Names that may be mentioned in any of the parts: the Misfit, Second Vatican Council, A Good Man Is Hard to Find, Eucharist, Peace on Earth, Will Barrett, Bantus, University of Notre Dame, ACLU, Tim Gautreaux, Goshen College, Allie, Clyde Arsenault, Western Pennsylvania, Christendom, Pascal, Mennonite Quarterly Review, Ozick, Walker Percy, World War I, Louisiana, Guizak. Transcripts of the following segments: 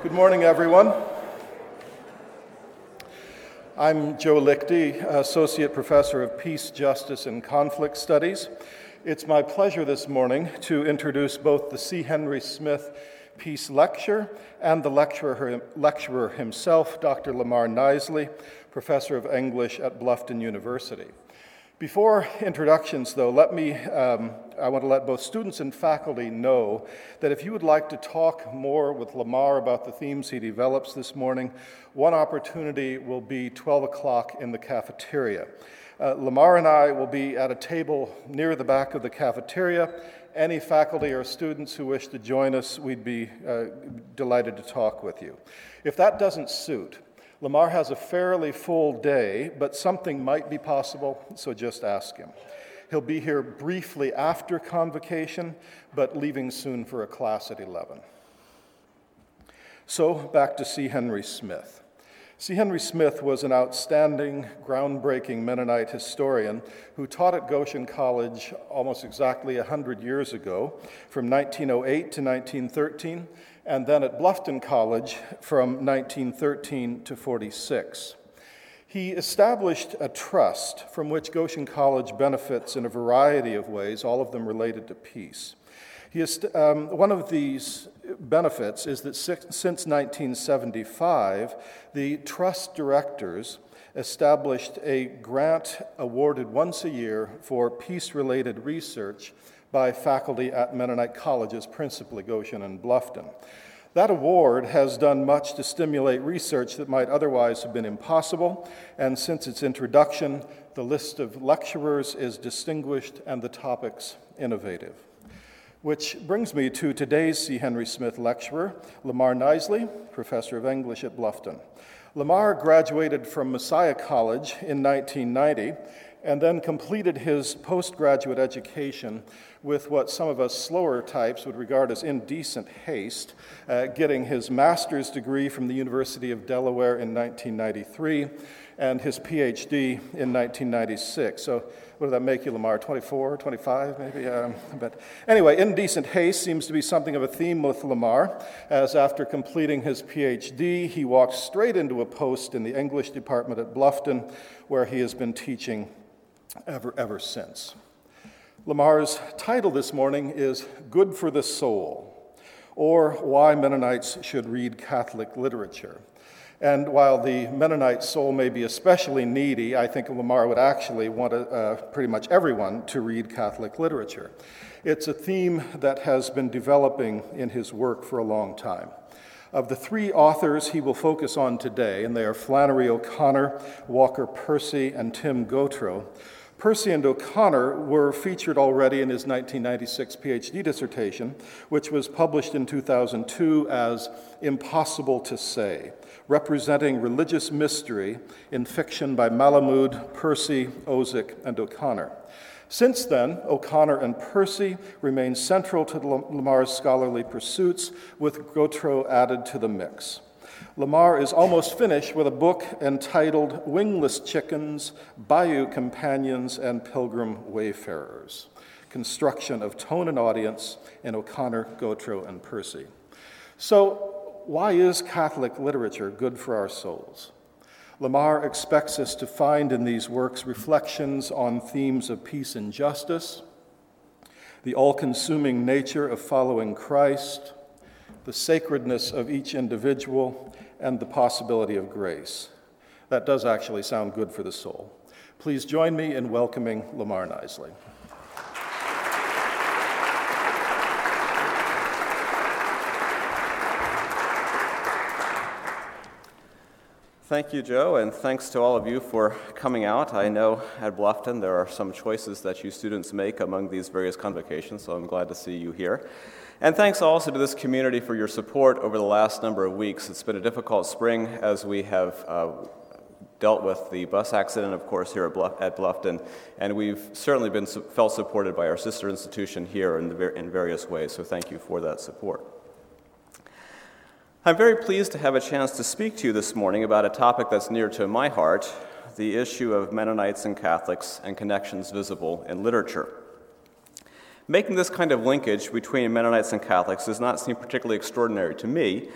Good morning, everyone. I'm Joe Lichty, Associate Professor of Peace, Justice, and Conflict Studies. It's my pleasure this morning to introduce both the C. Henry Smith Peace Lecture and the lecturer himself, Dr. Lamar Nisley, Professor of English at Bluffton University. Before introductions, though, I want to let both students and faculty know that if you would like to talk more with Lamar about the themes he develops this morning, one opportunity will be 12 o'clock in the cafeteria. Lamar and I will be at a table near the back of the cafeteria. Any faculty or students who wish to join us, we'd be delighted to talk with you. If that doesn't suit, Lamar has a fairly full day, but something might be possible, so just ask him. He'll be here briefly after convocation, but leaving soon for a class at 11. So, back to C. Henry Smith. C. Henry Smith was an outstanding, groundbreaking Mennonite historian who taught at Goshen College almost exactly 100 years ago, from 1908 to 1913, and then at Bluffton College from 1913 to 1946. He established a trust from which Goshen College benefits in a variety of ways, all of them related to peace. One of these benefits is that since 1975, the trust directors established a grant awarded once a year for peace-related research by faculty at Mennonite colleges, principally Goshen and Bluffton. That award has done much to stimulate research that might otherwise have been impossible, and since its introduction, the list of lecturers is distinguished and the topics innovative. Which brings me to today's C. Henry Smith lecturer, Lamar Nisley, Professor of English at Bluffton. Lamar graduated from Messiah College in 1990 and then completed his postgraduate education with what some of us slower types would regard as indecent haste, getting his master's degree from the University of Delaware in 1993 and his PhD in 1996. So what did that make you, Lamar, 24, 25 maybe? But anyway, indecent haste seems to be something of a theme with Lamar, as after completing his PhD, he walked straight into a post in the English department at Bluffton, where he has been teaching ever since. Lamar's title this morning is Good for the Soul, or Why Mennonites Should Read Catholic Literature. And while the Mennonite soul may be especially needy, I think Lamar would actually want pretty much everyone to read Catholic literature. It's a theme that has been developing in his work for a long time. Of the three authors he will focus on today, and they are Flannery O'Connor, Walker Percy, and Tim Gautreaux. Percy and O'Connor were featured already in his 1996 PhD dissertation, which was published in 2002 as Impossible to Say, Representing Religious Mystery in Fiction by Malamud, Percy, Ozick, and O'Connor. Since then, O'Connor and Percy remain central to Lamar's scholarly pursuits, with Gautreaux added to the mix. Lamar is almost finished with a book entitled Wingless Chickens, Bayou Companions, and Pilgrim Wayfarers, Construction of Tone and Audience in O'Connor, Gautreaux, and Percy. So, why is Catholic literature good for our souls? Lamar expects us to find in these works reflections on themes of peace and justice, the all-consuming nature of following Christ, the sacredness of each individual, and the possibility of grace. That does actually sound good for the soul. Please join me in welcoming Lamar Nisley. Thank you, Joe, and thanks to all of you for coming out. I know at Bluffton there are some choices that you students make among these various convocations, so I'm glad to see you here. And thanks also to this community for your support over the last number of weeks. It's been a difficult spring as we have dealt with the bus accident, of course, here at Bluffton, and we've certainly been felt supported by our sister institution here in various ways, so thank you for that support. I'm very pleased to have a chance to speak to you this morning about a topic that's near to my heart, the issue of Mennonites and Catholics and connections visible in literature. Making this kind of linkage between Mennonites and Catholics does not seem particularly extraordinary to me,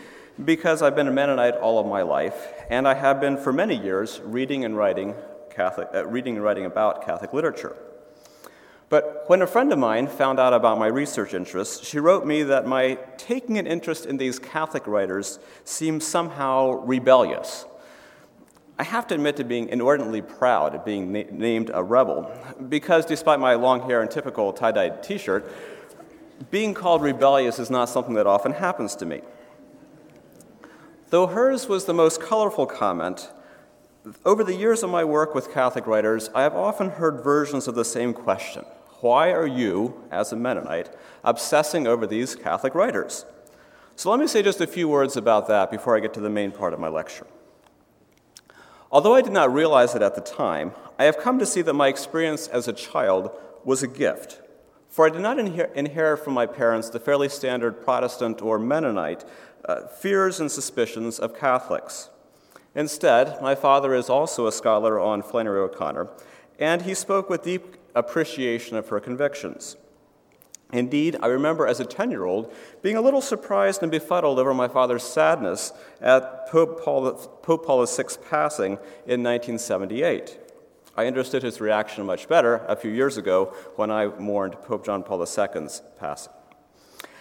because I've been a Mennonite all of my life, and I have been for many years reading and writing about Catholic literature. But when a friend of mine found out about my research interests, she wrote me that my taking an interest in these Catholic writers seemed somehow rebellious. I have to admit to being inordinately proud of being named a rebel, because despite my long hair and typical tie-dye t-shirt, being called rebellious is not something that often happens to me. Though hers was the most colorful comment, over the years of my work with Catholic writers, I have often heard versions of the same question. Why are you, as a Mennonite, obsessing over these Catholic writers? So let me say just a few words about that before I get to the main part of my lecture. Although I did not realize it at the time, I have come to see that my experience as a child was a gift, for I did not inherit from my parents the fairly standard Protestant or Mennonite fears and suspicions of Catholics. Instead, my father is also a scholar on Flannery O'Connor, and he spoke with deep appreciation of her convictions. Indeed, I remember as a 10-year-old being a little surprised and befuddled over my father's sadness at Pope Paul VI's passing in 1978. I understood his reaction much better a few years ago when I mourned Pope John Paul II's passing.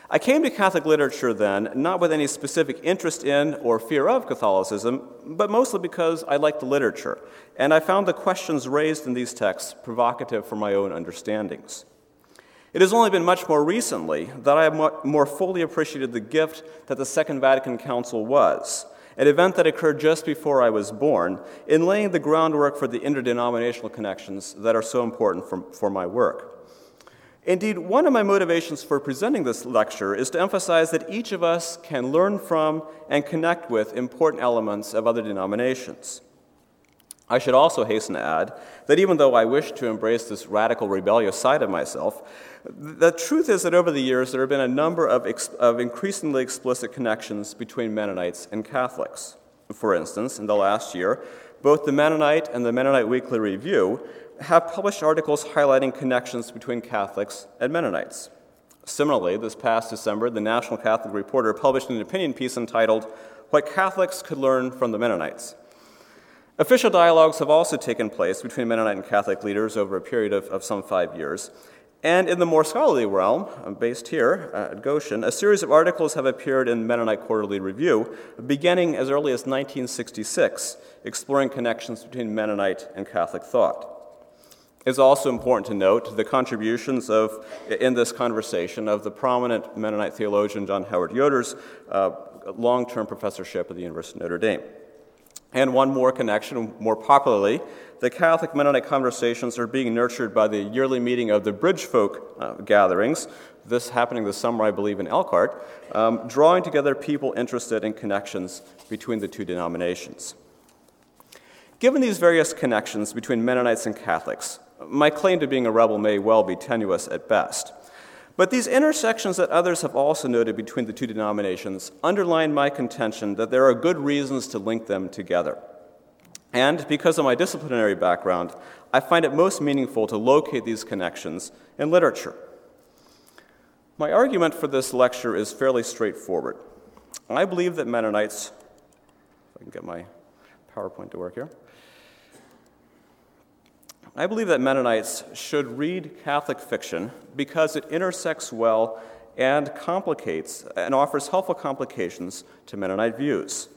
I came to Catholic literature then, not with any specific interest in or fear of Catholicism, but mostly because I liked the literature, and I found the questions raised in these texts provocative for my own understandings. It has only been much more recently that I have more fully appreciated the gift that the Second Vatican Council was, an event that occurred just before I was born, in laying the groundwork for the interdenominational connections that are so important for my work. Indeed, one of my motivations for presenting this lecture is to emphasize that each of us can learn from and connect with important elements of other denominations. I should also hasten to add that even though I wish to embrace this radical rebellious side of myself, the truth is that over the years there have been a number of increasingly explicit connections between Mennonites and Catholics. For instance, in the last year, both the Mennonite and the Mennonite Weekly Review have published articles highlighting connections between Catholics and Mennonites. Similarly, this past December, the National Catholic Reporter published an opinion piece entitled, "What Catholics Could Learn from the Mennonites." Official dialogues have also taken place between Mennonite and Catholic leaders over a period of some 5 years. And in the more scholarly realm, based here at Goshen, a series of articles have appeared in Mennonite Quarterly Review, beginning as early as 1966, exploring connections between Mennonite and Catholic thought. It's also important to note the contributions in this conversation of the prominent Mennonite theologian John Howard Yoder's long-term professorship at the University of Notre Dame. And one more connection, more popularly, the Catholic Mennonite conversations are being nurtured by the yearly meeting of the Bridgefolk gatherings, this happening this summer, I believe, in Elkhart, drawing together people interested in connections between the two denominations. Given these various connections between Mennonites and Catholics, my claim to being a rebel may well be tenuous at best. But these intersections that others have also noted between the two denominations underline my contention that there are good reasons to link them together. And because of my disciplinary background, I find it most meaningful to locate these connections in literature. My argument for this lecture is fairly straightforward. I believe that Mennonites, if I can get my PowerPoint to work here, I believe that Mennonites should read Catholic fiction because it intersects well and complicates and offers helpful complications to Mennonite views.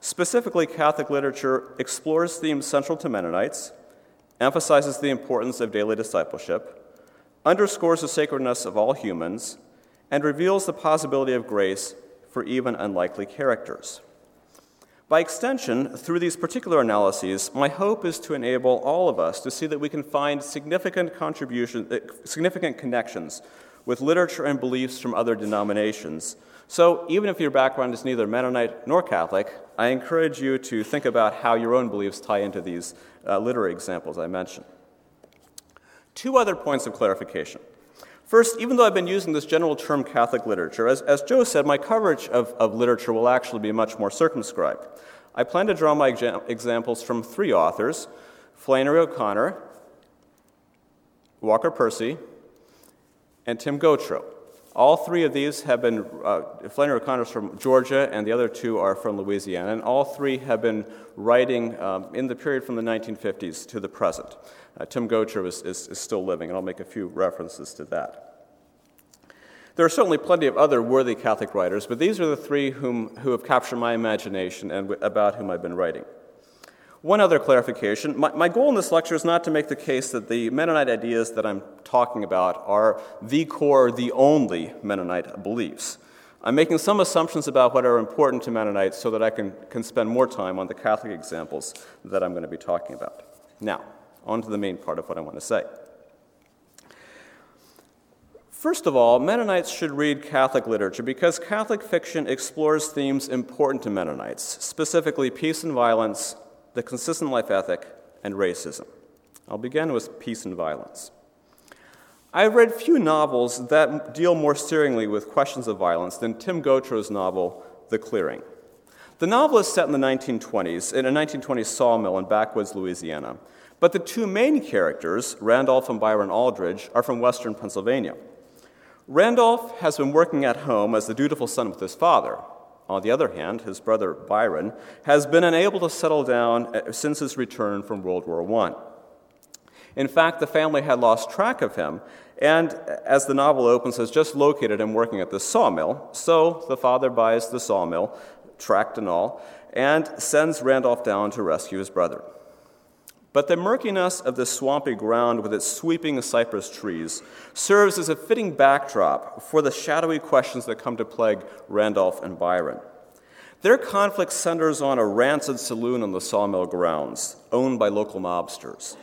Specifically, Catholic literature explores themes central to Mennonites, emphasizes the importance of daily discipleship, underscores the sacredness of all humans, and reveals the possibility of grace for even unlikely characters. By extension, through these particular analyses, my hope is to enable all of us to see that we can find significant connections with literature and beliefs from other denominations. So even if your background is neither Mennonite nor Catholic, I encourage you to think about how your own beliefs tie into these literary examples I mentioned. Two other points of clarification. First, even though I've been using this general term Catholic literature, as Joe said, my coverage of literature will actually be much more circumscribed. I plan to draw my examples from three authors, Flannery O'Connor, Walker Percy, and Tim Gautreaux. All three of these have been, Flannery O'Connor's from Georgia, and the other two are from Louisiana, and all three have been writing in the period from the 1950s to the present. Tim Gautreaux is still living, and I'll make a few references to that. There are certainly plenty of other worthy Catholic writers, but these are the three who have captured my imagination and about whom I've been writing. One other clarification. My goal in this lecture is not to make the case that the Mennonite ideas that I'm talking about are the core, the only Mennonite beliefs. I'm making some assumptions about what are important to Mennonites so that I can spend more time on the Catholic examples that I'm going to be talking about. Now, on to the main part of what I want to say. First of all, Mennonites should read Catholic literature because Catholic fiction explores themes important to Mennonites, specifically peace and violence, the consistent life ethic, and racism. I'll begin with peace and violence. I've read few novels that deal more seringly with questions of violence than Tim Gautreaux's novel, The Clearing. The novel is set in the 1920s, in a 1920s sawmill in backwoods, Louisiana, but the two main characters, Randolph and Byron Aldridge, are from western Pennsylvania. Randolph has been working at home as the dutiful son with his father. On the other hand, his brother Byron has been unable to settle down since his return from World War I. In fact, the family had lost track of him, and as the novel opens, has just located him working at the sawmill. So the father buys the sawmill, tract and all, and sends Randolph down to rescue his brother. But the murkiness of the swampy ground with its sweeping cypress trees serves as a fitting backdrop for the shadowy questions that come to plague Randolph and Byron. Their conflict centers on a rancid saloon on the sawmill grounds, owned by local mobsters.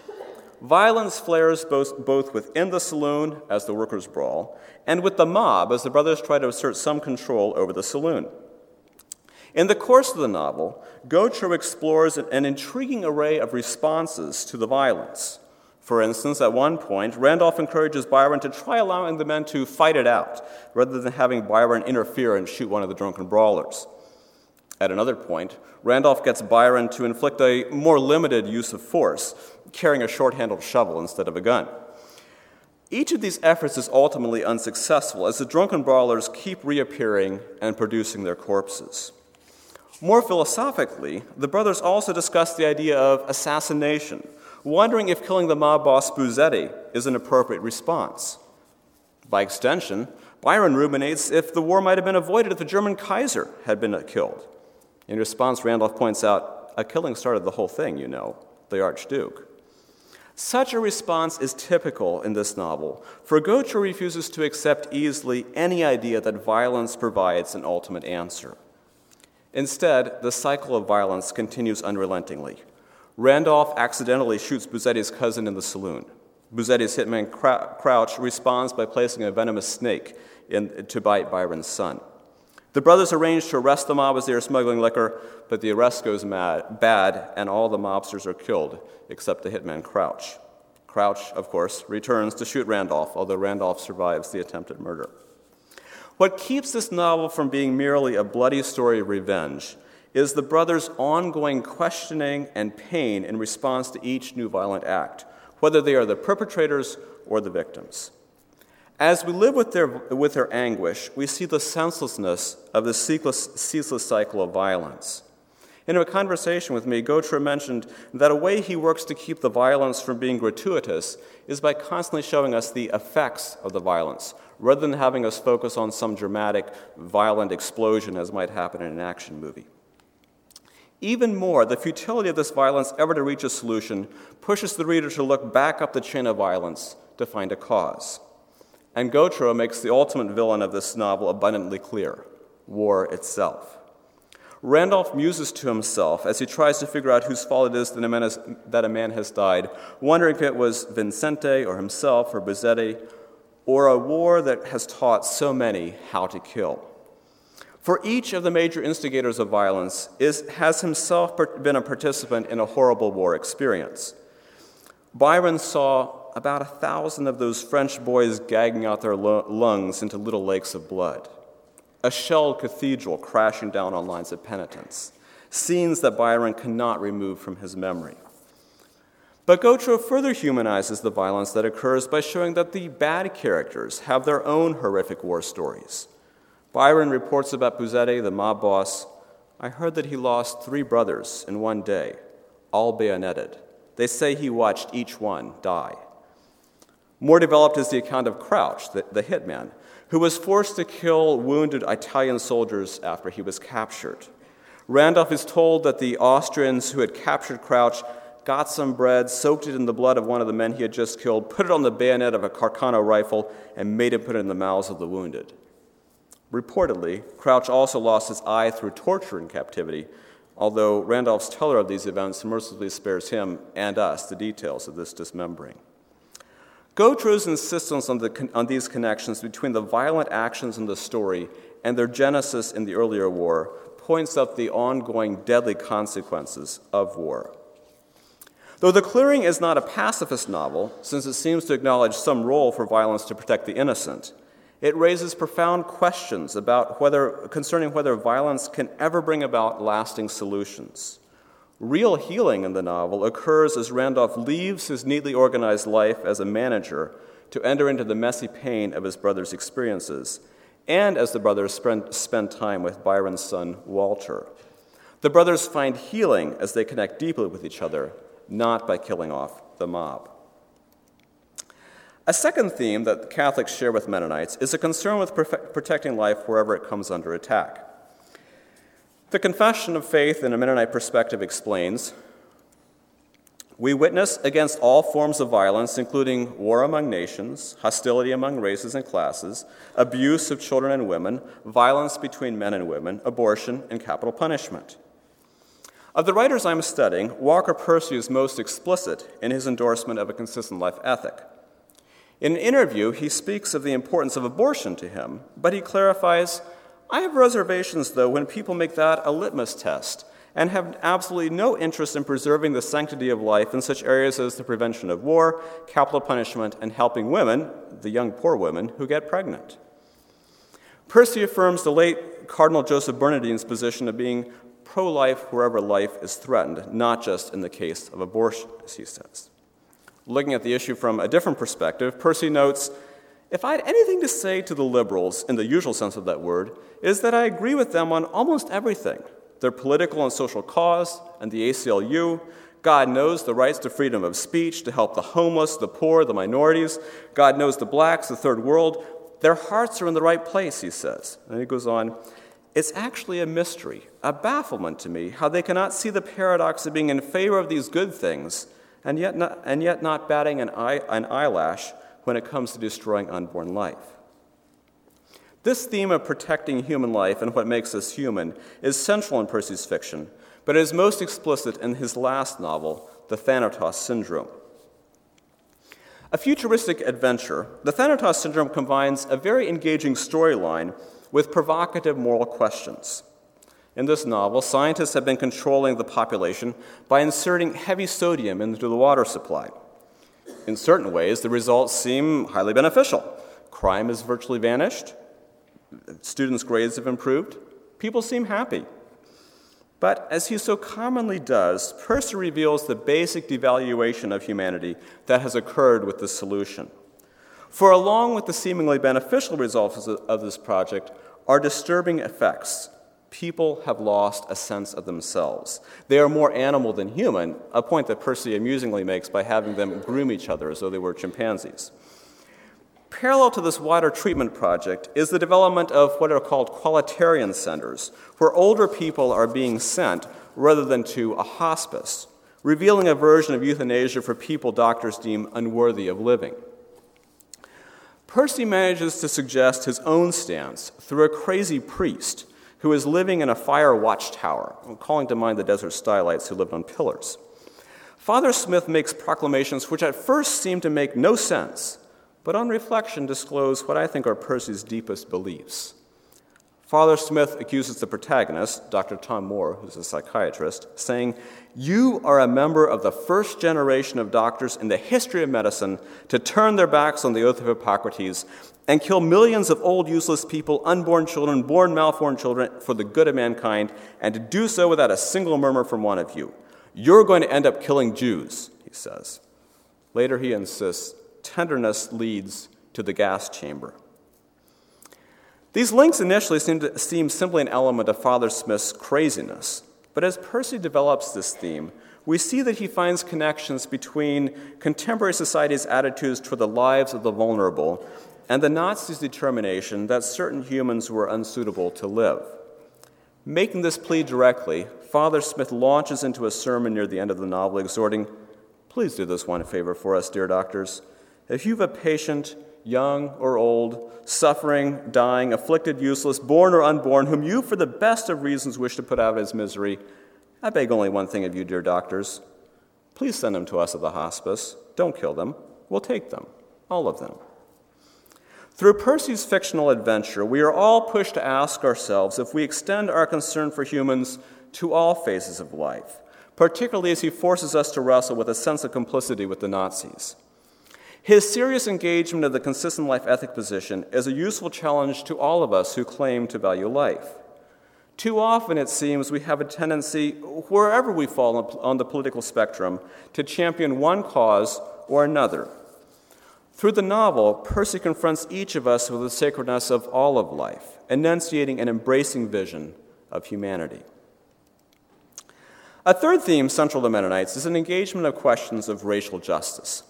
Violence flares both within the saloon, as the workers brawl, and with the mob, as the brothers try to assert some control over the saloon. In the course of the novel, Gautreaux explores an intriguing array of responses to the violence. For instance, at one point, Randolph encourages Byron to try allowing the men to fight it out, rather than having Byron interfere and shoot one of the drunken brawlers. At another point, Randolph gets Byron to inflict a more limited use of force, carrying a short-handled shovel instead of a gun. Each of these efforts is ultimately unsuccessful, as the drunken brawlers keep reappearing and producing their corpses. More philosophically, the brothers also discuss the idea of assassination, wondering if killing the mob boss Buzzetti is an appropriate response. By extension, Byron ruminates if the war might have been avoided if the German Kaiser had been killed. In response, Randolph points out, "A killing started the whole thing, you know, the Archduke." Such a response is typical in this novel, for Gautreaux refuses to accept easily any idea that violence provides an ultimate answer. Instead, the cycle of violence continues unrelentingly. Randolph accidentally shoots Buzzetti's cousin in the saloon. Buzzetti's hitman Crouch responds by placing a venomous snake to bite Byron's son. The brothers arrange to arrest the mob as they are smuggling liquor, but the arrest goes bad, and all the mobsters are killed except the hitman Crouch. Crouch, of course, returns to shoot Randolph, although Randolph survives the attempted murder. What keeps this novel from being merely a bloody story of revenge is the brothers' ongoing questioning and pain in response to each new violent act, whether they are the perpetrators or the victims. As we live with their anguish, we see the senselessness of the ceaseless cycle of violence. In a conversation with me, Gautreaux mentioned that a way he works to keep the violence from being gratuitous is by constantly showing us the effects of the violence, rather than having us focus on some dramatic, violent explosion as might happen in an action movie. Even more, the futility of this violence ever to reach a solution pushes the reader to look back up the chain of violence to find a cause. And Gautreaux makes the ultimate villain of this novel abundantly clear: war itself. Randolph muses to himself as he tries to figure out whose fault it is that a man has died, wondering if it was Vincente or himself or Buzzetti, or a war that has taught so many how to kill. For each of the major instigators of violence has himself been a participant in a horrible war experience. Byron saw about 1,000 of those French boys gagging out their lungs into little lakes of blood. A shelled cathedral crashing down on lines of penitence, scenes that Byron cannot remove from his memory. But Gautreaux further humanizes the violence that occurs by showing that the bad characters have their own horrific war stories. Byron reports about Buzzetti, the mob boss. I heard that he lost 3 brothers in one day, all bayoneted. They say he watched each one die. More developed is the account of Crouch, the hitman, who was forced to kill wounded Italian soldiers after he was captured. Randolph is told that the Austrians who had captured Crouch got some bread, soaked it in the blood of one of the men he had just killed, put it on the bayonet of a Carcano rifle, and made him put it in the mouths of the wounded. Reportedly, Crouch also lost his eye through torture in captivity, although Randolph's teller of these events mercifully spares him and us the details of this dismembering. Gautreaux's insistence on these connections between the violent actions in the story and their genesis in the earlier war points up the ongoing deadly consequences of war. Though The Clearing is not a pacifist novel, since it seems to acknowledge some role for violence to protect the innocent, it raises profound questions about concerning whether violence can ever bring about lasting solutions. Real healing in the novel occurs as Randolph leaves his neatly organized life as a manager to enter into the messy pain of his brother's experiences, and as the brothers spend time with Byron's son, Walter. The brothers find healing as they connect deeply with each other, not by killing off the mob. A second theme that Catholics share with Mennonites is a concern with protecting life wherever it comes under attack. The Confession of Faith in a Mennonite perspective explains, "We witness against all forms of violence, including war among nations, hostility among races and classes, abuse of children and women, violence between men and women, abortion, and capital punishment." Of the writers I'm studying, Walker Percy is most explicit in his endorsement of a consistent life ethic. In an interview, he speaks of the importance of abortion to him, but he clarifies, "I have reservations, though, when people make that a litmus test and have absolutely no interest in preserving the sanctity of life in such areas as the prevention of war, capital punishment, and helping women, the young poor women, who get pregnant." Percy affirms the late Cardinal Joseph Bernadine's position of being pro-life wherever life is threatened, not just in the case of abortion, as he says. Looking at the issue from a different perspective, Percy notes, "If I had anything to say to the liberals, in the usual sense of that word, is that I agree with them on almost everything, their political and social cause, and the ACLU, God knows the rights to freedom of speech, to help the homeless, the poor, the minorities, God knows the blacks, the third world, their hearts are in the right place," he says. And he goes on, "It's actually a mystery, a bafflement to me, how they cannot see the paradox of being in favor of these good things, and yet not batting an eyelash when it comes to destroying unborn life." This theme of protecting human life and what makes us human is central in Percy's fiction, but it is most explicit in his last novel, The Thanatos Syndrome. A futuristic adventure, The Thanatos Syndrome combines a very engaging storyline with provocative moral questions. In this novel, scientists have been controlling the population by inserting heavy sodium into the water supply. In certain ways, the results seem highly beneficial. Crime has virtually vanished. Students' grades have improved. People seem happy. But as he so commonly does, Percy reveals the basic devaluation of humanity that has occurred with this solution. For along with the seemingly beneficial results of this project are disturbing effects. People have lost a sense of themselves. They are more animal than human, a point that Percy amusingly makes by having them groom each other as though they were chimpanzees. Parallel to this water treatment project is the development of what are called qualitarian centers, where older people are being sent rather than to a hospice, revealing a version of euthanasia for people doctors deem unworthy of living. Percy manages to suggest his own stance through a crazy priest who is living in a fire watchtower, calling to mind the desert stylites who lived on pillars. Father Smith makes proclamations which at first seem to make no sense, but on reflection disclose what I think are Percy's deepest beliefs. Father Smith accuses the protagonist, Dr. Tom Moore, who's a psychiatrist, saying, "You are a member of the first generation of doctors in the history of medicine to turn their backs on the oath of Hippocrates and kill millions of old, useless people, unborn children, born malformed children, for the good of mankind, and to do so without a single murmur from one of you. You're going to end up killing Jews," he says. Later he insists, tenderness leads to the gas chamber. These links initially seem simply an element of Father Smith's craziness, but as Percy develops this theme, we see that he finds connections between contemporary society's attitudes toward the lives of the vulnerable and the Nazis' determination that certain humans were unsuitable to live. Making this plea directly, Father Smith launches into a sermon near the end of the novel, exhorting, "Please do this one favor for us, dear doctors. If you have a patient, young or old, suffering, dying, afflicted, useless, born or unborn, whom you for the best of reasons wish to put out of his misery, I beg only one thing of you, dear doctors. Please send them to us at the hospice. Don't kill them. We'll take them, all of them." Through Percy's fictional adventure, we are all pushed to ask ourselves if we extend our concern for humans to all phases of life, particularly as he forces us to wrestle with a sense of complicity with the Nazis. His serious engagement of the consistent life ethic position is a useful challenge to all of us who claim to value life. Too often, it seems, we have a tendency, wherever we fall on the political spectrum, to champion one cause or another. Through the novel, Percy confronts each of us with the sacredness of all of life, enunciating an embracing vision of humanity. A third theme central to Mennonites is an engagement of questions of racial justice.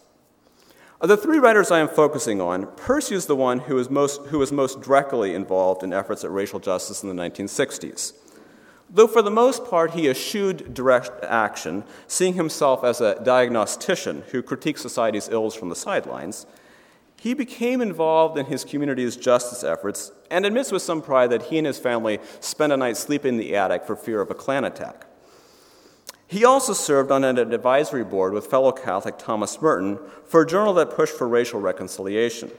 Of the three writers I am focusing on, Percy is the one who was most directly involved in efforts at racial justice in the 1960s, though for the most part he eschewed direct action, seeing himself as a diagnostician who critiques society's ills from the sidelines. He became involved in his community's justice efforts and admits with some pride that he and his family spent a night sleeping in the attic for fear of a Klan attack. He also served on an advisory board with fellow Catholic Thomas Merton for a journal that pushed for racial reconciliation.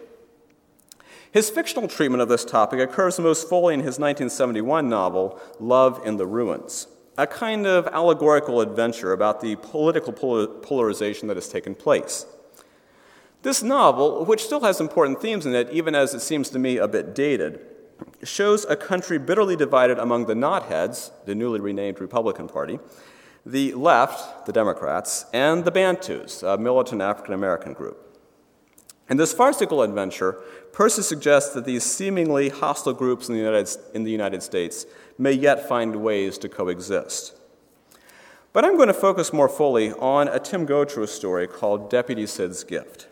His fictional treatment of this topic occurs most fully in his 1971 novel, Love in the Ruins, a kind of allegorical adventure about the political polarization that has taken place. This novel, which still has important themes in it, even as it seems to me a bit dated, shows a country bitterly divided among the knotheads, the newly renamed Republican Party, the left, the Democrats, and the Bantus, a militant African-American group. In this farcical adventure, Percy suggests that these seemingly hostile groups in the United States may yet find ways to coexist. But I'm going to focus more fully on a Tim Gautreaux story called Deputy Sid's Gift.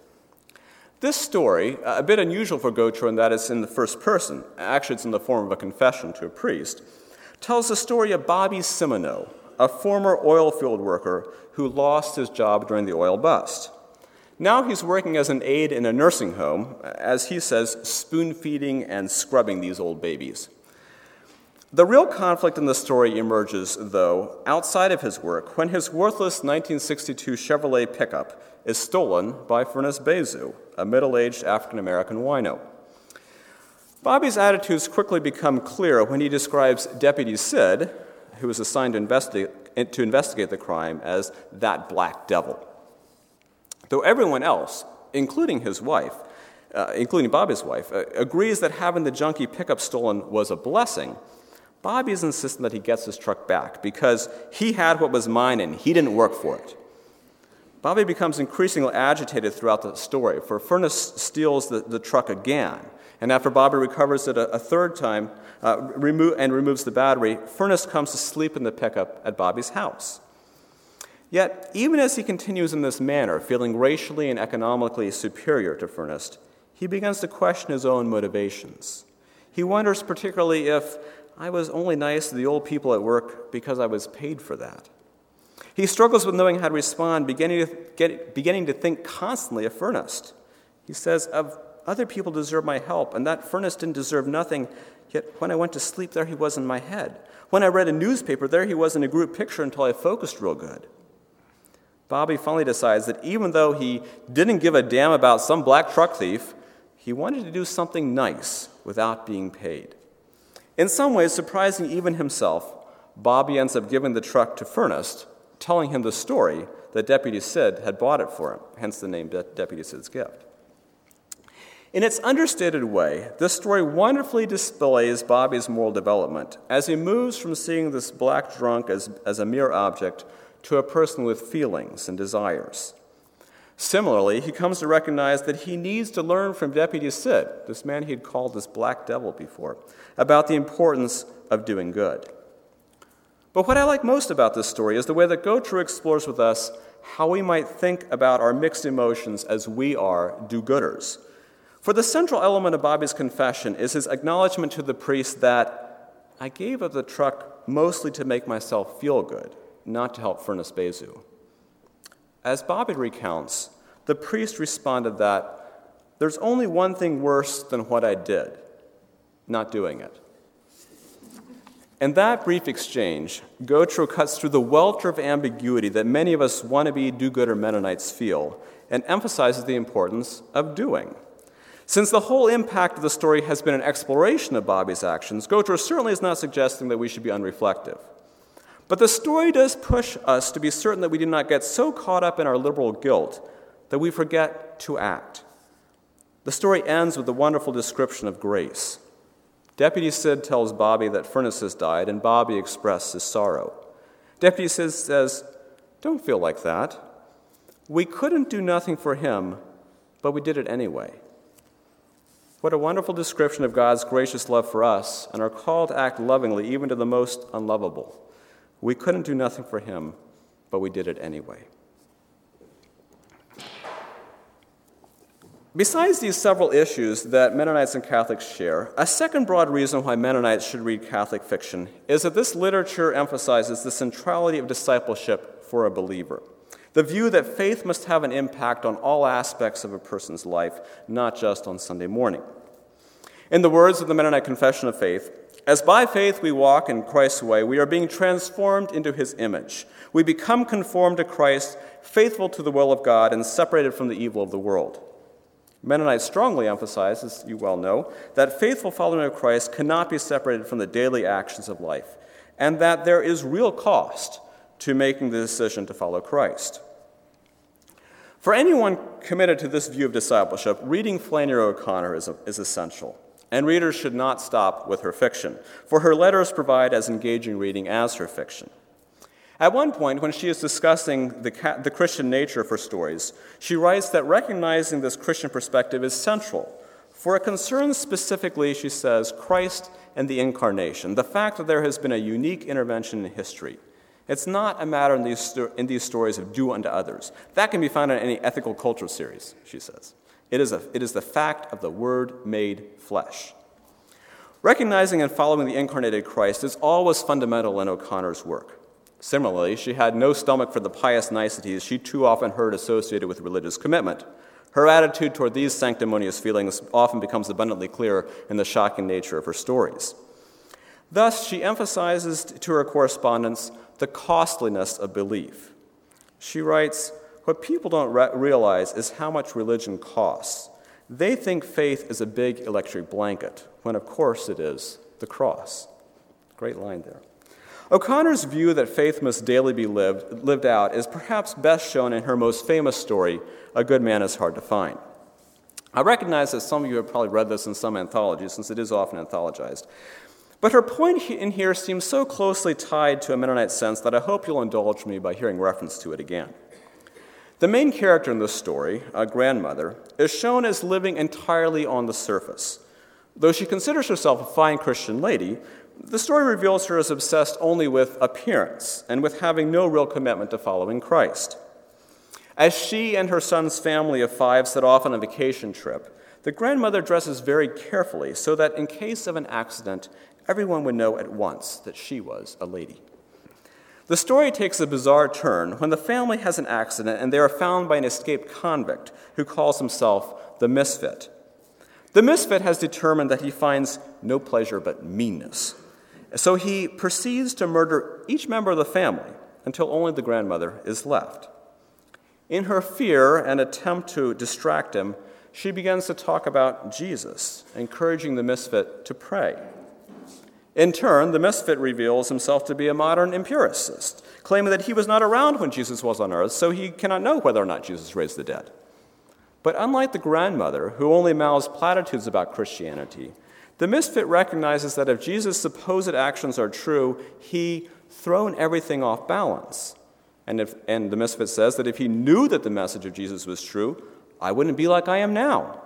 This story, a bit unusual for Gautreaux in that it's in the first person, actually it's in the form of a confession to a priest, tells the story of Bobby Simoneau, a former oil field worker who lost his job during the oil bust. Now he's working as an aide in a nursing home, as he says, spoon-feeding and scrubbing these old babies. The real conflict in the story emerges, though, outside of his work when his worthless 1962 Chevrolet pickup is stolen by Furness Bezu, a middle-aged African-American wino. Bobby's attitudes quickly become clear when he describes Deputy Sid, who was assigned to investigate the crime, as that black devil. Though everyone else, including his wife, including Bobby's wife, agrees that having the junky pickup stolen was a blessing, Bobby is insistent that he gets his truck back because he had what was mine and he didn't work for it. Bobby becomes increasingly agitated throughout the story, for Furness steals the truck again. And after Bobby recovers it a third time and removes the battery, Furness comes to sleep in the pickup at Bobby's house. Yet, even as he continues in this manner, feeling racially and economically superior to Furness, he begins to question his own motivations. He wonders particularly if I was only nice to the old people at work because I was paid for that. He struggles with knowing how to respond, beginning to think constantly of Furness. He says, of other people deserve my help, and that Furness didn't deserve nothing, yet when I went to sleep, there he was in my head. When I read a newspaper, there he was in a group picture until I focused real good. Bobby finally decides that even though he didn't give a damn about some black truck thief, he wanted to do something nice without being paid. In some ways, surprising even himself, Bobby ends up giving the truck to Furness, telling him the story that Deputy Sid had bought it for him, hence the name Deputy Sid's Gift. In its understated way, this story wonderfully displays Bobby's moral development as he moves from seeing this black drunk as a mere object to a person with feelings and desires. Similarly, he comes to recognize that he needs to learn from Deputy Sid, this man he had called this black devil before, about the importance of doing good. But what I like most about this story is the way that Gautreaux explores with us how we might think about our mixed emotions as we are do-gooders. For the central element of Bobby's confession is his acknowledgement to the priest that I gave up the truck mostly to make myself feel good, not to help Furness Bezu. As Bobby recounts, the priest responded that there's only one thing worse than what I did, not doing it. In that brief exchange, Gautreaux cuts through the welter of ambiguity that many of us wannabe do-gooder Mennonites feel and emphasizes the importance of doing. Since the whole impact of the story has been an exploration of Bobby's actions, Gautreaux certainly is not suggesting that we should be unreflective. But the story does push us to be certain that we do not get so caught up in our liberal guilt that we forget to act. The story ends with a wonderful description of grace. Deputy Sid tells Bobby that Furness has died, and Bobby expresses his sorrow. Deputy Sid says, "Don't feel like that. We couldn't do nothing for him, but we did it anyway." What a wonderful description of God's gracious love for us and our call to act lovingly even to the most unlovable. We couldn't do nothing for him, but we did it anyway. Besides these several issues that Mennonites and Catholics share, a second broad reason why Mennonites should read Catholic fiction is that this literature emphasizes the centrality of discipleship for a believer, the view that faith must have an impact on all aspects of a person's life, not just on Sunday morning. In the words of the Mennonite Confession of Faith, "As by faith we walk in Christ's way, we are being transformed into his image. We become conformed to Christ, faithful to the will of God, and separated from the evil of the world." Mennonites strongly emphasize, as you well know, that faithful following of Christ cannot be separated from the daily actions of life, and that there is real cost to making the decision to follow Christ. For anyone committed to this view of discipleship, reading Flannery O'Connor is essential, and readers should not stop with her fiction, for her letters provide as engaging reading as her fiction. At one point, when she is discussing the Christian nature of her stories, she writes that recognizing this Christian perspective is central, for it concerns specifically, she says, Christ and the Incarnation, the fact that there has been a unique intervention in history. It's not a matter in these stories of do unto others. That can be found in any ethical culture series, she says. It is the fact of the Word made flesh. Recognizing and following the incarnated Christ is always fundamental in O'Connor's work. Similarly, she had no stomach for the pious niceties she too often heard associated with religious commitment. Her attitude toward these sanctimonious feelings often becomes abundantly clear in the shocking nature of her stories. Thus, she emphasizes to her correspondents the costliness of belief. She writes, "What people don't realize is how much religion costs. They think faith is a big electric blanket, when of course it is the cross." Great line there. O'Connor's view that faith must daily be lived out is perhaps best shown in her most famous story, A Good Man is Hard to Find. I recognize that some of you have probably read this in some anthologies, since it is often anthologized. But her point in here seems so closely tied to a Mennonite sense that I hope you'll indulge me by hearing reference to it again. The main character in this story, a grandmother, is shown as living entirely on the surface. Though she considers herself a fine Christian lady, the story reveals her as obsessed only with appearance and with having no real commitment to following Christ. As she and her son's family of 5 set off on a vacation trip, the grandmother dresses very carefully so that in case of an accident, everyone would know at once that she was a lady. The story takes a bizarre turn when the family has an accident and they are found by an escaped convict who calls himself the Misfit. The Misfit has determined that he finds no pleasure but meanness, so he proceeds to murder each member of the family until only the grandmother is left. In her fear and attempt to distract him, she begins to talk about Jesus, encouraging the Misfit to pray. In turn, the Misfit reveals himself to be a modern empiricist, claiming that he was not around when Jesus was on earth, so he cannot know whether or not Jesus raised the dead. But unlike the grandmother, who only mouths platitudes about Christianity, the Misfit recognizes that if Jesus' supposed actions are true, he thrown everything off balance. And the Misfit says that if he knew that the message of Jesus was true, I wouldn't be like I am now.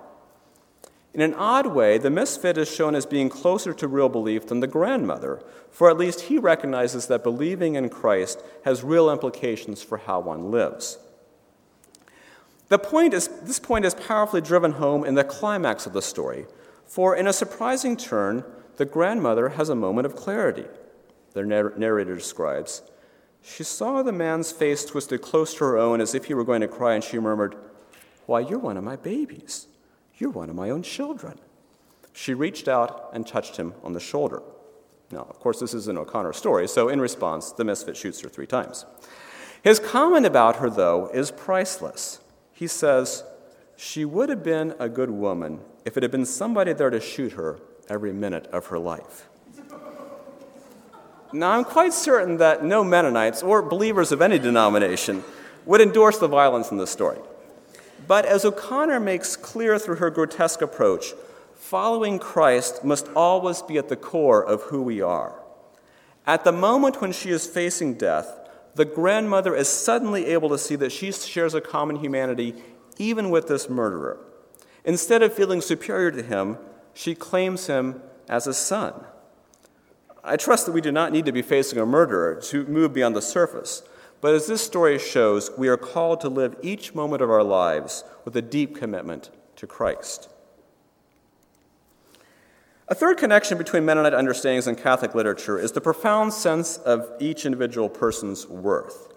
In an odd way, the Misfit is shown as being closer to real belief than the grandmother, for at least he recognizes that believing in Christ has real implications for how one lives. This point is powerfully driven home in the climax of the story, for in a surprising turn, the grandmother has a moment of clarity. The narrator describes, "She saw the man's face twisted close to her own as if he were going to cry, and she murmured, 'Why, you're one of my babies. You're one of my own children.' She reached out and touched him on the shoulder." Now, of course, this is an O'Connor story, so in response, the Misfit shoots her 3 times. His comment about her, though, is priceless. He says, "She would have been a good woman if it had been somebody there to shoot her every minute of her life." Now, I'm quite certain that no Mennonites or believers of any denomination would endorse the violence in this story. But as O'Connor makes clear through her grotesque approach, following Christ must always be at the core of who we are. At the moment when she is facing death, the grandmother is suddenly able to see that she shares a common humanity even with this murderer. Instead of feeling superior to him, she claims him as a son. I trust that we do not need to be facing a murderer to move beyond the surface, but as this story shows, we are called to live each moment of our lives with a deep commitment to Christ. A third connection between Mennonite understandings and Catholic literature is the profound sense of each individual person's worth.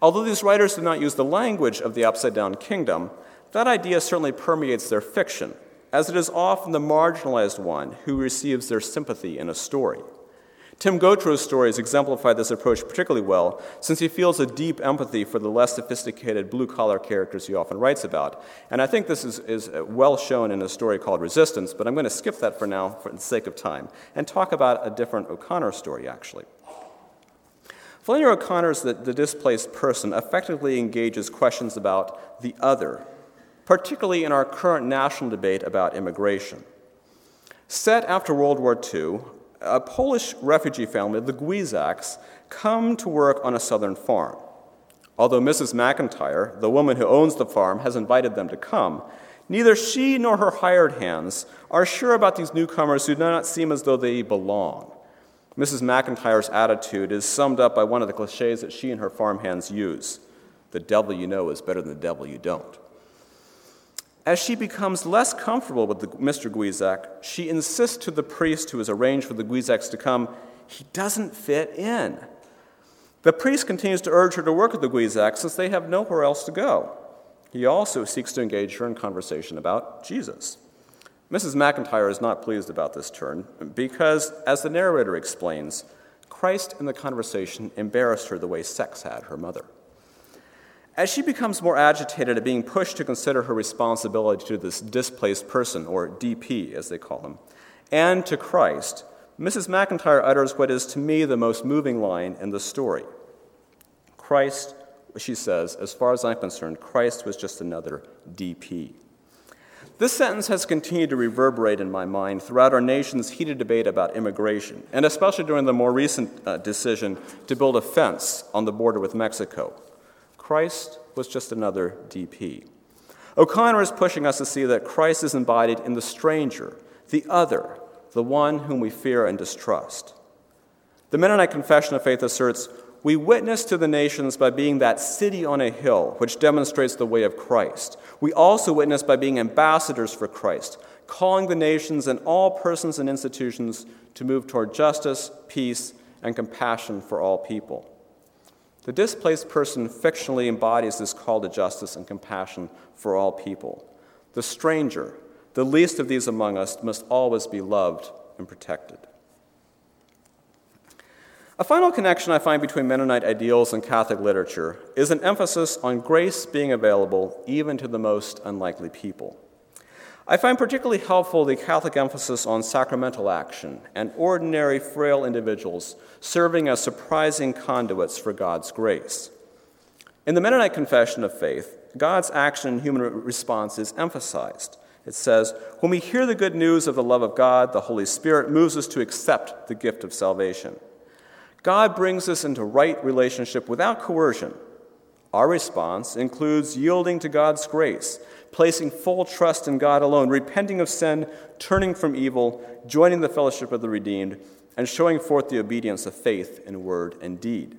Although these writers do not use the language of the upside-down kingdom, that idea certainly permeates their fiction, as it is often the marginalized one who receives their sympathy in a story. Tim Gautreaux's stories exemplify this approach particularly well, since he feels a deep empathy for the less sophisticated blue-collar characters he often writes about. And I think this is well shown in a story called Resistance, but I'm going to skip that for now for the sake of time and talk about a different O'Connor story, actually. Flannery O'Connor's The Displaced Person effectively engages questions about the other, particularly in our current national debate about immigration. Set after World War II, a Polish refugee family, the Guizaks, come to work on a southern farm. Although Mrs. McIntyre, the woman who owns the farm, has invited them to come, neither she nor her hired hands are sure about these newcomers who do not seem as though they belong. Mrs. McIntyre's attitude is summed up by one of the cliches that she and her farmhands use: "The devil you know is better than the devil you don't." As she becomes less comfortable with Mr. Guizak, she insists to the priest who has arranged for the Guizaks to come, he doesn't fit in. The priest continues to urge her to work with the Guizaks since they have nowhere else to go. He also seeks to engage her in conversation about Jesus. Mrs. McIntyre is not pleased about this turn because, as the narrator explains, Christ in the conversation embarrassed her the way sex had her mother. As she becomes more agitated at being pushed to consider her responsibility to this displaced person, or DP as they call him, and to Christ, Mrs. McIntyre utters what is to me the most moving line in the story. Christ, she says, as far as I'm concerned, Christ was just another DP. This sentence has continued to reverberate in my mind throughout our nation's heated debate about immigration, and especially during the more recent decision to build a fence on the border with Mexico. Christ was just another DP. O'Connor is pushing us to see that Christ is embodied in the stranger, the other, the one whom we fear and distrust. The Mennonite Confession of Faith asserts, "We witness to the nations by being that city on a hill which demonstrates the way of Christ. We also witness by being ambassadors for Christ, calling the nations and all persons and institutions to move toward justice, peace, and compassion for all people." The displaced person fictionally embodies this call to justice and compassion for all people. The stranger, the least of these among us, must always be loved and protected. A final connection I find between Mennonite ideals and Catholic literature is an emphasis on grace being available even to the most unlikely people. I find particularly helpful the Catholic emphasis on sacramental action and ordinary, frail individuals serving as surprising conduits for God's grace. In the Mennonite Confession of Faith, God's action and human response is emphasized. It says, "When we hear the good news of the love of God, the Holy Spirit moves us to accept the gift of salvation." God brings us into right relationship without coercion, Our response includes yielding to God's grace, placing full trust in God alone, repenting of sin, turning from evil, joining the fellowship of the redeemed, and showing forth the obedience of faith in word and deed.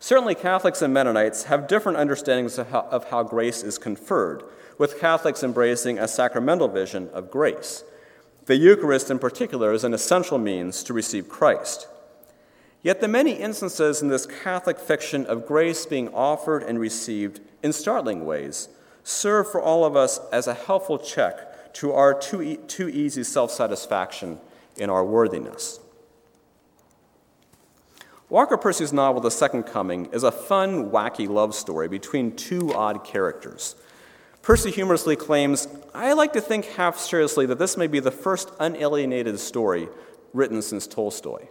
Certainly, Catholics and Mennonites have different understandings of how grace is conferred, with Catholics embracing a sacramental vision of grace. The Eucharist, in particular, is an essential means to receive Christ. Yet the many instances in this Catholic fiction of grace being offered and received in startling ways serve for all of us as a helpful check to our too easy self-satisfaction in our worthiness. Walker Percy's novel, The Second Coming, is a fun, wacky love story between two odd characters. Percy humorously claims, "I like to think half seriously that this may be the first unalienated story written since Tolstoy."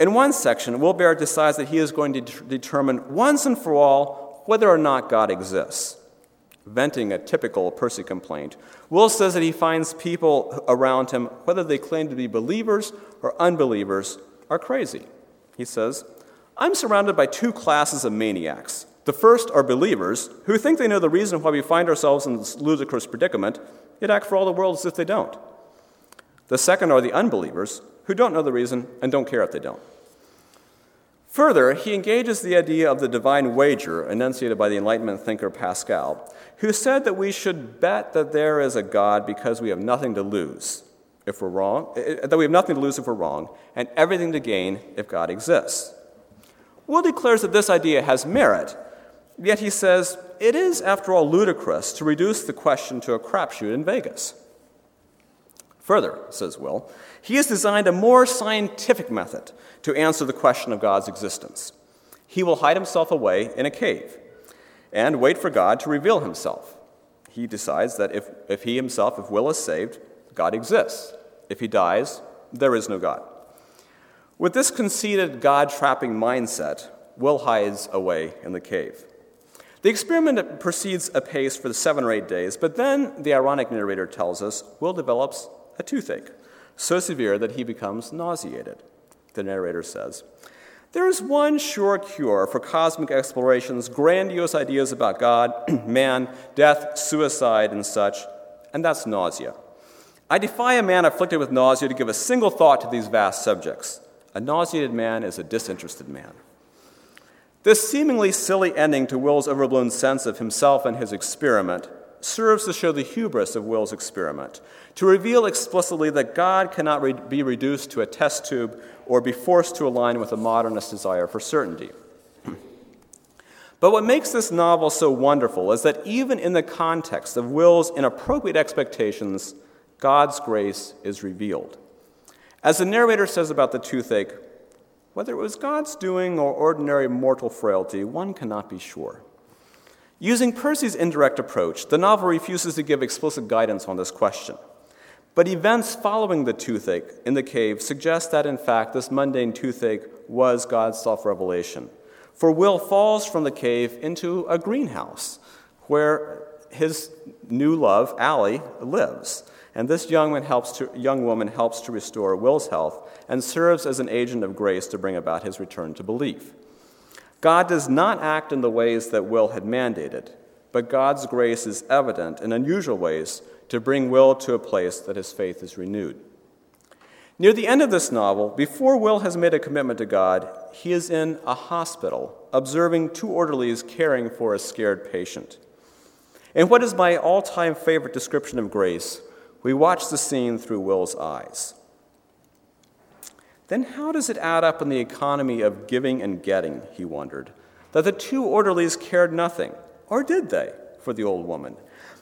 In one section, Will Barrett decides that he is going to determine once and for all whether or not God exists. Venting a typical Percy complaint, Will says that he finds people around him, whether they claim to be believers or unbelievers, are crazy. He says, "I'm surrounded by two classes of maniacs. The first are believers, who think they know the reason why we find ourselves in this ludicrous predicament, yet act for all the world as if they don't. The second are the unbelievers, who don't know the reason and don't care if they don't." Further, he engages the idea of the divine wager enunciated by the Enlightenment thinker Pascal, who said that we should bet that there is a God because we have nothing to lose if we're wrong, that we have nothing to lose if we're wrong, and everything to gain if God exists. Will declares that this idea has merit, yet he says it is, after all, ludicrous to reduce the question to a crapshoot in Vegas. Further, says Will, he has designed a more scientific method to answer the question of God's existence. He will hide himself away in a cave and wait for God to reveal himself. He decides that if Will is saved, God exists. If he dies, there is no God. With this conceited God-trapping mindset, Will hides away in the cave. The experiment proceeds apace for 7 or 8 days, but then, the ironic narrator tells us, Will develops a toothache, so severe that he becomes nauseated. The narrator says, "There is one sure cure for cosmic explorations, grandiose ideas about God, man, death, suicide, and such, and that's nausea. I defy a man afflicted with nausea to give a single thought to these vast subjects. A nauseated man is a disinterested man." This seemingly silly ending to Will's overblown sense of himself and his experiment serves to show the hubris of Will's experiment, to reveal explicitly that God cannot be reduced to a test tube or be forced to align with a modernist desire for certainty. But what makes this novel so wonderful is that even in the context of Will's inappropriate expectations, God's grace is revealed. As the narrator says about the toothache, "Whether it was God's doing or ordinary mortal frailty, one cannot be sure." Using Percy's indirect approach, the novel refuses to give explicit guidance on this question. But events following the toothache in the cave suggest that, in fact, this mundane toothache was God's self-revelation. For Will falls from the cave into a greenhouse where his new love, Allie, lives. And this young woman helps to restore Will's health and serves as an agent of grace to bring about his return to belief. God does not act in the ways that Will had mandated, but God's grace is evident in unusual ways to bring Will to a place that his faith is renewed. Near the end of this novel, before Will has made a commitment to God, he is in a hospital, observing two orderlies caring for a scared patient. In what is my all-time favorite description of grace, we watch the scene through Will's eyes. Then how does it add up in the economy of giving and getting, he wondered, that the two orderlies cared nothing, or did they, for the old woman?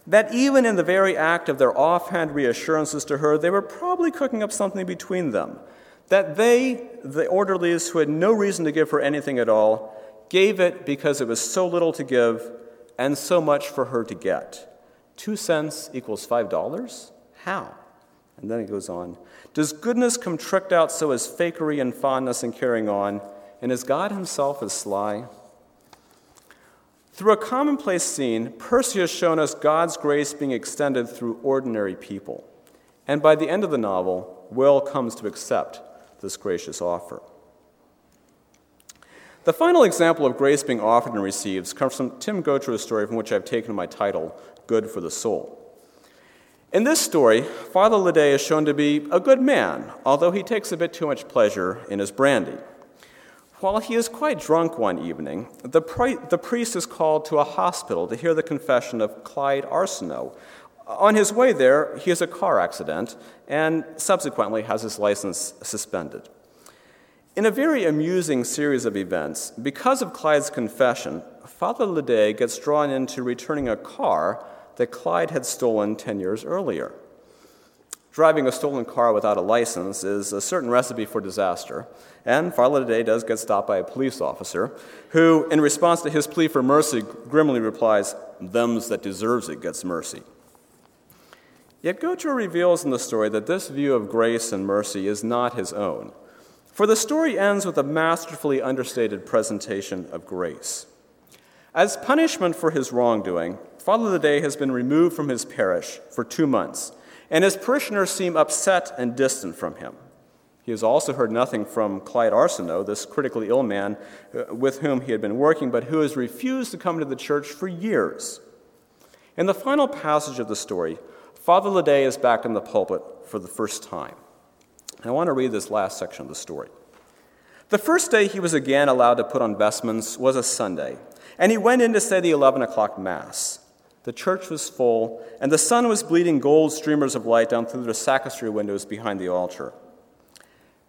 That even in the very act of their offhand reassurances to her, they were probably cooking up something between them. That they, the orderlies who had no reason to give her anything at all, gave it because it was so little to give and so much for her to get. 2 cents equals $5? How? And then it goes on. Does goodness come tricked out so as fakery and fondness and carrying on? And is God himself as sly? Through a commonplace scene, Percy has shown us God's grace being extended through ordinary people. And by the end of the novel, Will comes to accept this gracious offer. The final example of grace being offered and received comes from Tim Gautreaux's story, from which I've taken my title, Good for the Soul. In this story, Father Lede is shown to be a good man, although he takes a bit too much pleasure in his brandy. While he is quite drunk one evening, the priest is called to a hospital to hear the confession of Clyde Arsenault. On his way there, he has a car accident and subsequently has his license suspended. In a very amusing series of events, because of Clyde's confession, Father Lede gets drawn into returning a car that Clyde had stolen 10 years earlier. Driving a stolen car without a license is a certain recipe for disaster, and Father Lede does get stopped by a police officer who, in response to his plea for mercy, grimly replies, "Them's that deserves it gets mercy." Yet Gautreaux reveals in the story that this view of grace and mercy is not his own, for the story ends with a masterfully understated presentation of grace. As punishment for his wrongdoing, Father Lede has been removed from his parish for 2 months, and his parishioners seem upset and distant from him. He has also heard nothing from Clyde Arsenault, this critically ill man with whom he had been working, but who has refused to come to the church for years. In the final passage of the story, Father Lede is back in the pulpit for the first time. I want to read this last section of the story. "The first day he was again allowed to put on vestments was a Sunday, and he went in to say the 11 o'clock Mass. The church was full, and the sun was bleeding gold streamers of light down through the sacristy windows behind the altar.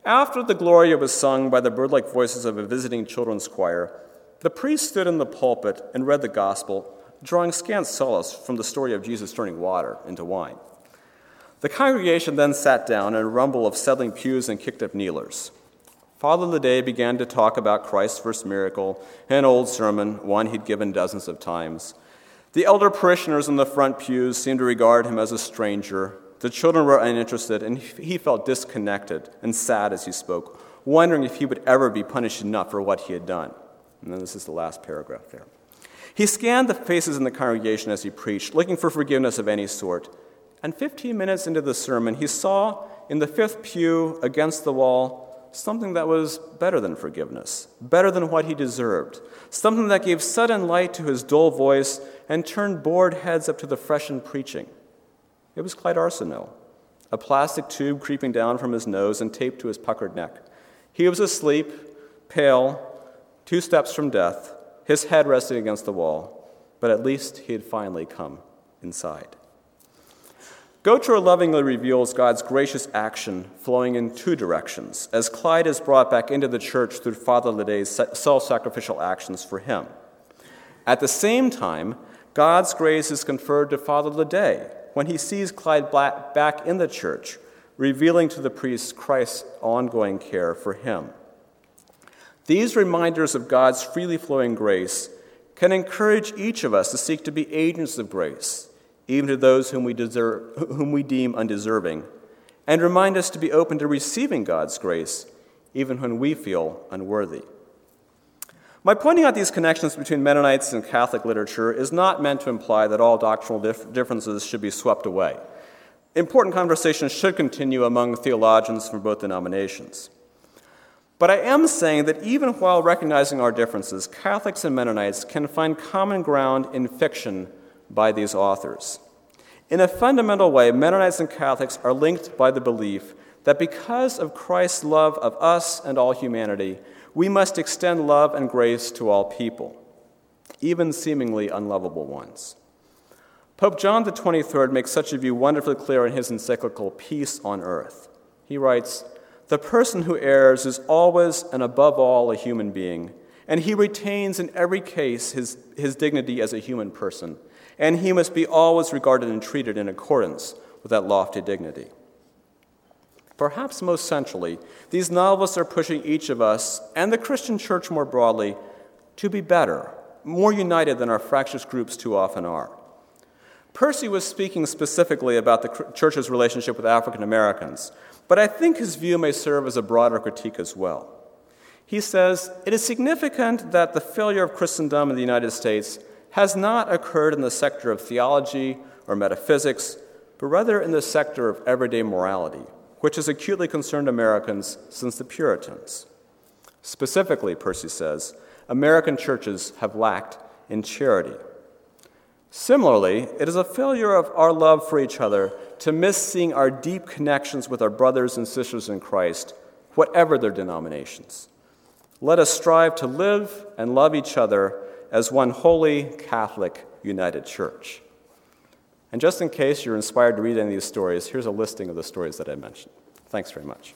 After the Gloria was sung by the bird-like voices of a visiting children's choir, the priest stood in the pulpit and read the gospel, drawing scant solace from the story of Jesus turning water into wine. The congregation then sat down in a rumble of settling pews and kicked-up kneelers. Father Lede began to talk about Christ's first miracle, an old sermon, one he'd given dozens of times. The elder parishioners in the front pews seemed to regard him as a stranger. The children were uninterested, and he felt disconnected and sad as he spoke, wondering if he would ever be punished enough for what he had done." And then this is the last paragraph there. "He scanned the faces in the congregation as he preached, looking for forgiveness of any sort. And 15 minutes into the sermon, he saw in the fifth pew against the wall something that was better than forgiveness, better than what he deserved, something that gave sudden light to his dull voice and turned bored heads up to the freshened preaching. It was Clyde Arsenault, a plastic tube creeping down from his nose and taped to his puckered neck. He was asleep, pale, 2 steps from death, his head resting against the wall, but at least he had finally come inside." Gautreaux lovingly reveals God's gracious action flowing in 2 directions, as Clyde is brought back into the church through Father Lede's self-sacrificial actions for him. At the same time, God's grace is conferred to Father Lede when he sees Clyde back in the church, revealing to the priest Christ's ongoing care for him. These reminders of God's freely flowing grace can encourage each of us to seek to be agents of grace, even to those whom we deem undeserving, and remind us to be open to receiving God's grace, even when we feel unworthy. My pointing out these connections between Mennonites and Catholic literature is not meant to imply that all doctrinal differences should be swept away. Important conversations should continue among theologians from both denominations. But I am saying that even while recognizing our differences, Catholics and Mennonites can find common ground in fiction by these authors. In a fundamental way, Mennonites and Catholics are linked by the belief that because of Christ's love of us and all humanity, we must extend love and grace to all people, even seemingly unlovable ones. Pope John XXIII makes such a view wonderfully clear in his encyclical Peace on Earth. He writes, "The person who errs is always and above all a human being, and he retains in every case his dignity as a human person, and he must be always regarded and treated in accordance with that lofty dignity." Perhaps most centrally, these novelists are pushing each of us, and the Christian church more broadly, to be better, more united than our fractious groups too often are. Percy was speaking specifically about the church's relationship with African Americans, but I think his view may serve as a broader critique as well. He says, "It is significant that the failure of Christendom in the United States has not occurred in the sector of theology or metaphysics, but rather in the sector of everyday morality, which has acutely concerned Americans since the Puritans. Specifically, Percy says, American churches have lacked in charity. Similarly, it is a failure of our love for each other to miss seeing our deep connections with our brothers and sisters in Christ, whatever their denominations. Let us strive to live and love each other as one holy, Catholic, united church. And just in case you're inspired to read any of these stories, here's a listing of the stories that I mentioned. Thanks very much.